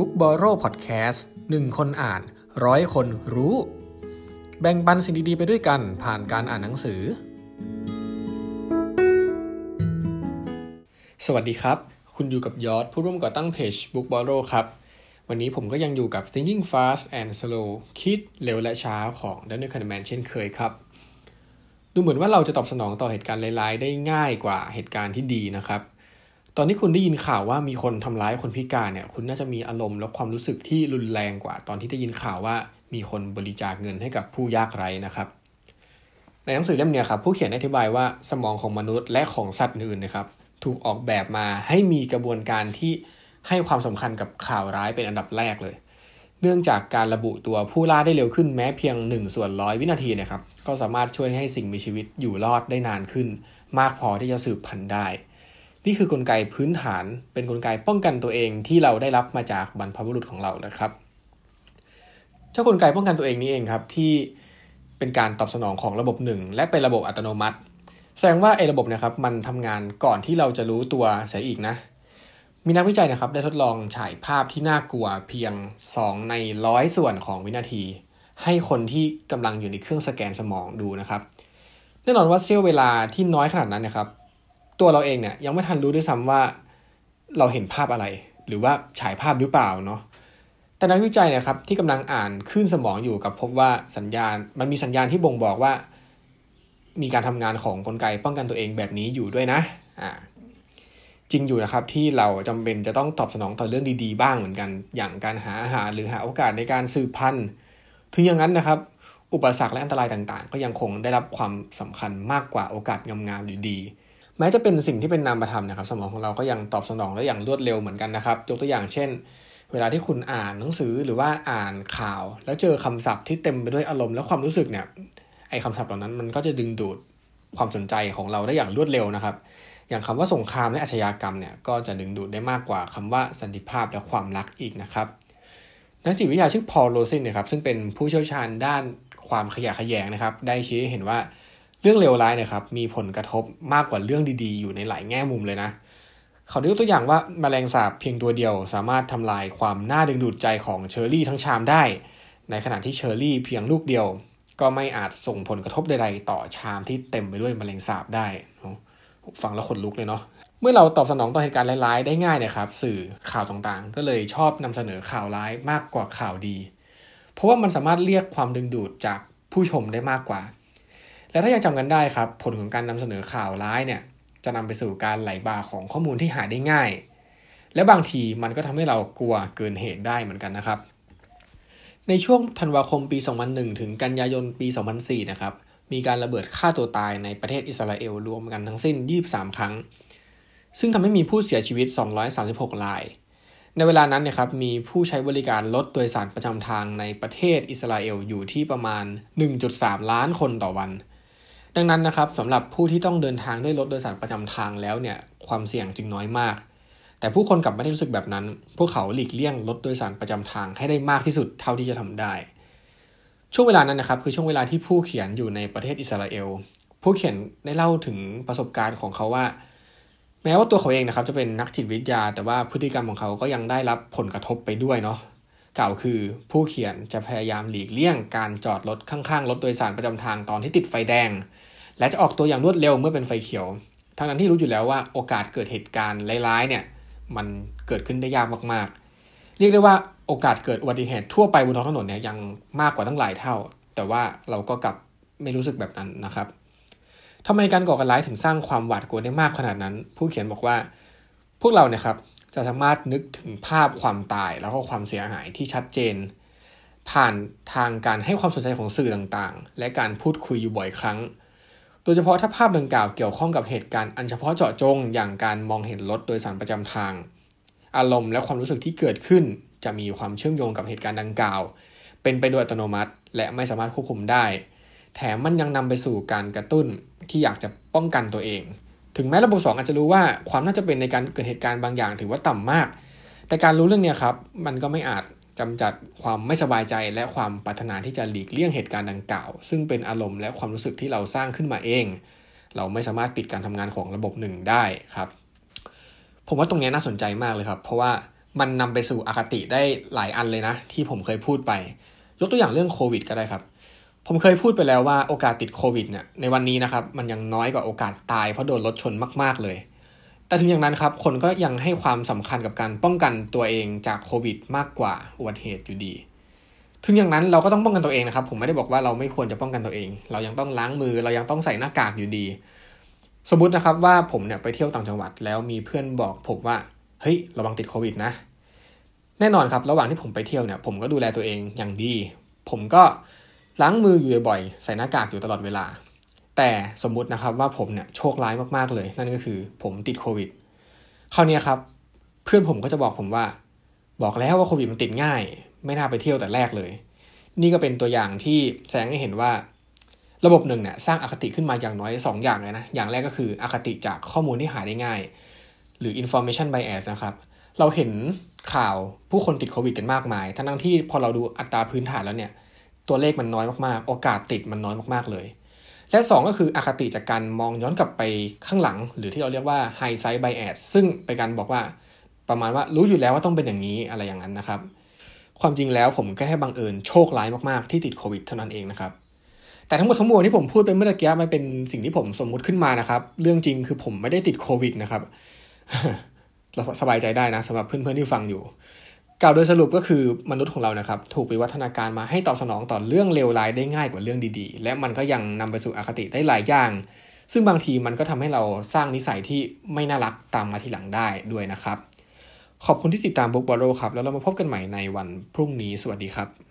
Bookborrow Podcast 1 คนอ่าน 100 คนรู้แบ่งปันสิ่งดีๆไปด้วยกันผ่านการอ่านหนังสือสวัสดีครับคุณอยู่กับยอดผู้ร่วมก่อตั้งเพจ Bookborrow ครับวันนี้ผมก็ยังอยู่กับ Thinking Fast and Slow คิดเร็วและช้าของ The Necranor เช่นเคยครับดูเหมือนว่าเราจะตอบสนองต่อเหตุการณ์ร้ายๆได้ง่ายกว่าเหตุการณ์ที่ดีนะครับตอนที่คุณได้ยินข่าวว่ามีคนทำร้ายคนพิการเนี่ยคุณน่าจะมีอารมณ์และความรู้สึกที่รุนแรงกว่าตอนที่ได้ยินข่าวว่ามีคนบริจาคเงินให้กับผู้ยากไร้นะครับในหนังสือเล่มนี้ครับผู้เขียนอธิบายว่าสมองของมนุษย์และของสัตว์อื่นนะครับถูกออกแบบมาให้มีกระบวนการที่ให้ความสำคัญกับข่าวร้ายเป็นอันดับแรกเลยเนื่องจากการระบุตัวผู้ล่าได้เร็วขึ้นแม้เพียง1/100วินาทีนะครับก็สามารถช่วยให้สิ่งมีชีวิตอยู่รอดได้นานขึ้นมากพอที่จะสืบพันธุ์ได้นี่คือกลไกพื้นฐานเป็นกลไกป้องกันตัวเองที่เราได้รับมาจากบรรพบุรุษของเรานะครับเจ้ากลไกป้องกันตัวเองนี้เองครับที่เป็นการตอบสนองของระบบหนึ่งและเป็นระบบอัตโนมัติแสดงว่าไอ้ระบบนะครับมันทำงานก่อนที่เราจะรู้ตัวเสียอีกนะมีนักวิจัยนะครับได้ทดลองฉายภาพที่น่ากลัวเพียง2/100ส่วนของวินาทีให้คนที่กำลังอยู่ในเครื่องสแกนสมองดูนะครับแน่นอนว่าเสี้ยวเวลาที่น้อยขนาดนั้นนะครับตัวเราเองเนี่ยยังไม่ทันรู้ด้วยซ้ำว่าเราเห็นภาพอะไรหรือว่าฉายภาพหรือเปล่าเนาะแต่นักวิจัยนะครับที่กำลังอ่านคลื่นสมองอยู่กับพบว่าสัญญาณมันมีสัญญาณที่บ่งบอกว่ามีการทำงานของกลไกป้องกันตัวเองแบบนี้อยู่ด้วยนะจริงอยู่นะครับที่เราจำเป็นจะต้องตอบสนองต่อเรื่องดีๆบ้างเหมือนกันอย่างการหาอาหารหรือหาโอกาสในการสืบพันธุ์ถึงอย่างนั้นนะครับอุปสรรคและอันตรายต่างๆก็ยังคงได้รับความสำคัญมากกว่าโอกาสงามๆอยู่ดีแม้จะเป็นสิ่งที่เป็นนามธรรมนะครับสมองของเราก็ยังตอบสนองได้อย่างรวดเร็วเหมือนกันนะครับยกตัวอย่างเช่นเวลาที่คุณอ่านหนังสือหรือว่าอ่านข่าวแล้วเจอคำศัพท์ที่เต็มไปด้วยอารมณ์และความรู้สึกเนี่ยไอ้คำศัพท์เหล่านั้นมันก็จะดึงดูดความสนใจของเราได้อย่างรวดเร็วนะครับอย่างคำว่าสงครามและอาชญากรรมเนี่ยก็จะดึงดูดได้มากกว่าคำว่าสันติภาพและความรักอีกนะครับนักจิตวิทยาชื่อพอล โรซินนะครับซึ่งเป็นผู้เชี่ยวชาญด้านความขยะแขยงนะครับได้ชี้ให้เห็นว่าเรื่องเลวร้ายนะครับมีผลกระทบมากกว่าเรื่องดีๆอยู่ในหลายแง่มุมเลยนะเขายกตัวอย่างว่าแมลงสาบเพียงตัวเดียวสามารถทำลายความน่าดึงดูดใจของเชอร์รี่ทั้งชามได้ในขณะที่เชอร์รี่เพียงลูกเดียวก็ไม่อาจส่งผลกระทบใดๆต่อชามที่เต็มไปด้วยแมลงสาบได้ฟังแล้วขนลุกเลยเนาะเมื่อเราตอบสนองต่อเหตุการณ์ร้ายๆได้ง่ายเนี่ยครับสื่อข่าวต่างๆก็เลยชอบนำเสนอข่าวร้ายมากกว่าข่าวดีเพราะว่ามันสามารถเรียกความดึงดูดจากผู้ชมได้มากกว่าและถ้ายังจำกันได้ครับผลของการนำเสนอข่าวร้ายเนี่ยจะนำไปสู่การไหลบ่าของข้อมูลที่หาได้ง่ายและบางทีมันก็ทำให้เรากลัวเกินเหตุได้เหมือนกันนะครับในช่วงธันวาคมปี2001ถึงกันยายนปี2004นะครับมีการระเบิดฆ่าตัวตายในประเทศอิสราเอลรวมกันทั้งสิ้น23ครั้งซึ่งทำให้มีผู้เสียชีวิต236รายในเวลานั้นนะครับมีผู้ใช้บริการรถโดยสารประจำทางในประเทศอิสราเอลอยู่ที่ประมาณ 1.3 ล้านคนต่อวันดังนั้นนะครับสำหรับผู้ที่ต้องเดินทางด้วยรถโดยสารประจำทางแล้วเนี่ยความเสี่ยงจึงน้อยมากแต่ผู้คนกลับไม่ได้รู้สึกแบบนั้นพวกเขาหลีกเลี่ยงรถโดยสารประจำทางให้ได้มากที่สุดเท่าที่จะทำได้ช่วงเวลานั้นนะครับคือช่วงเวลาที่ผู้เขียนอยู่ในประเทศอิสราเอลผู้เขียนได้เล่าถึงประสบการณ์ของเขาว่าแม้ว่าตัวเขาเองนะครับจะเป็นนักจิตวิทยาแต่ว่าพฤติกรรมของเขาก็ยังได้รับผลกระทบไปด้วยเนาะกล่าวคือผู้เขียนจะพยายามหลีกเลี่ยงการจอดรถข้างๆรถโดยสารประจำทางตอนที่ติดไฟแดงและจะออกตัวอย่างรวดเร็วเมื่อเป็นไฟเขียวทั้งที่รู้อยู่แล้วว่าโอกาสเกิดเหตุการณ์ร้ายๆเนี่ยมันเกิดขึ้นได้ยากมากๆเรียกได้ว่าโอกาสเกิดอุบัติเหตุทั่วไปบนท้องถนนเนี่ยยังมากกว่าตั้งหลายเท่าแต่ว่าเราก็กลับไม่รู้สึกแบบนั้นนะครับทำไมการก่อการร้ายถึงสร้างความหวาดกลัวได้มากขนาดนั้นผู้เขียนบอกว่าพวกเราเนี่ยครับจะสามารถนึกถึงภาพความตายแล้วก็ความเสียหายที่ชัดเจนผ่านทางการให้ความสนใจของสื่อต่างๆและการพูดคุยอยู่บ่อยครั้งโดยเฉพาะถ้าภาพดังกล่าวเกี่ยวข้องกับเหตุการณ์อันเฉพาะเจาะจงอย่างการมองเห็นรถโดยสารประจำทางอารมณ์และความรู้สึกที่เกิดขึ้นจะมีความเชื่อมโยงกับเหตุการณ์ดังกล่าวเป็นไปโดยอัตโนมัติและไม่สามารถควบคุมได้แถมมันยังนำไปสู่การกระตุ้นที่อยากจะป้องกันตัวเองถึงแม้ระบบ2อาจจะรู้ว่าความน่าจะเป็นในการเกิดเหตุการณ์บางอย่างถือว่าต่ำมากแต่การรู้เรื่องนี้ครับมันก็ไม่อาจจำจัดความไม่สบายใจและความปรารถนาที่จะหลีกเลี่ยงเหตุการณ์ดังกล่าวซึ่งเป็นอารมณ์และความรู้สึกที่เราสร้างขึ้นมาเองเราไม่สามารถปิดการทำงานของระบบ1ได้ครับผมว่าตรงนี้น่าสนใจมากเลยครับเพราะว่า มันนำไปสู่อคติได้หลายอันเลยนะที่ผมเคยพูดไปยกตัวอย่างเรื่องโควิดก็ได้ครับผมเคยพูดไปแล้วว่าโอกาสติดโควิดเนี่ยในวันนี้นะครับมันยังน้อยกว่าโอกาสตายเพราะโดนรถชนมากๆเลยแต่ถึงอย่างนั้นครับคนก็ยังให้ความสำคัญกับการป้องกันตัวเองจากโควิดมากกว่าอุบัติเหตุอยู่ดีถึงอย่างนั้นเราก็ต้องป้องกันตัวเองนะครับผมไม่ได้บอกว่าเราไม่ควรจะป้องกันตัวเองเรายังต้องล้างมือเรายังต้องใส่หน้ากากอยู่ดีสมมุตินะครับว่าผมเนี่ยไปเที่ยวต่างจังหวัดแล้วมีเพื่อนบอกผมว่าเฮ้ยระวังติดโควิดนะแน่นอนครับระหว่างที่ผมไปเที่ยวเนี่ยผมก็ดูแลตัวเองอย่างดีผมก็ล้างมืออยู่บ่อยๆใส่หน้ากากอยู่ตลอดเวลาแต่สมมุตินะครับว่าผมเนี่ยโชคร้ายมากๆเลยนั่นก็คือผมติดโควิดคราวนี้ครับเพื่อนผมก็จะบอกผมว่าบอกแล้วว่าโควิดมันติดง่ายไม่น่าไปเที่ยวแต่แรกเลยนี่ก็เป็นตัวอย่างที่แสดงให้เห็นว่าระบบหนึ่งเนี่ยสร้างอคติขึ้นมาอย่างน้อย2 อย่างเลยนะอย่างแรกก็คืออคติจากข้อมูลที่หาได้ง่ายหรือ information bias นะครับเราเห็นข่าวผู้คนติดโควิดกันมากมายทั้งที่พอเราดูอัตราพื้นฐานแล้วเนี่ยตัวเลขมันน้อยมากๆโอกาสติดมันน้อยมากๆเลยและ2ก็คืออคติจากการมองย้อนกลับไปข้างหลังหรือที่เราเรียกว่า hindsight bias ซึ่งเป็นการบอกว่าประมาณว่ารู้อยู่แล้วว่าต้องเป็นอย่างนี้อะไรอย่างนั้นนะครับความจริงแล้วผมก็แค่บังเอิญโชคร้ายมากๆที่ติดโควิดเท่านั้นเองนะครับแต่ทั้งหมดทั้งมวลที่ผมพูดไปเมื่อกี้มันเป็นสิ่งที่ผมสมมุติขึ้นมานะครับเรื่องจริงคือผมไม่ได้ติดโควิดนะครับเราสบายใจได้นะสำหรับเพื่อนๆที่ฟังอยู่กล่าวโดยสรุปก็คือมนุษย์ของเรานะครับถูกวิวัฒนาการมาให้ตอบสนองต่อเรื่องเลวร้ายได้ง่ายกว่าเรื่องดีๆและมันก็ยังนำไปสู่อคติได้หลายอย่างซึ่งบางทีมันก็ทำให้เราสร้างนิสัยที่ไม่น่ารักตามมาทีหลังได้ด้วยนะครับขอบคุณที่ติดตาม Bookborrow ครับแล้วเรามาพบกันใหม่ในวันพรุ่งนี้สวัสดีครับ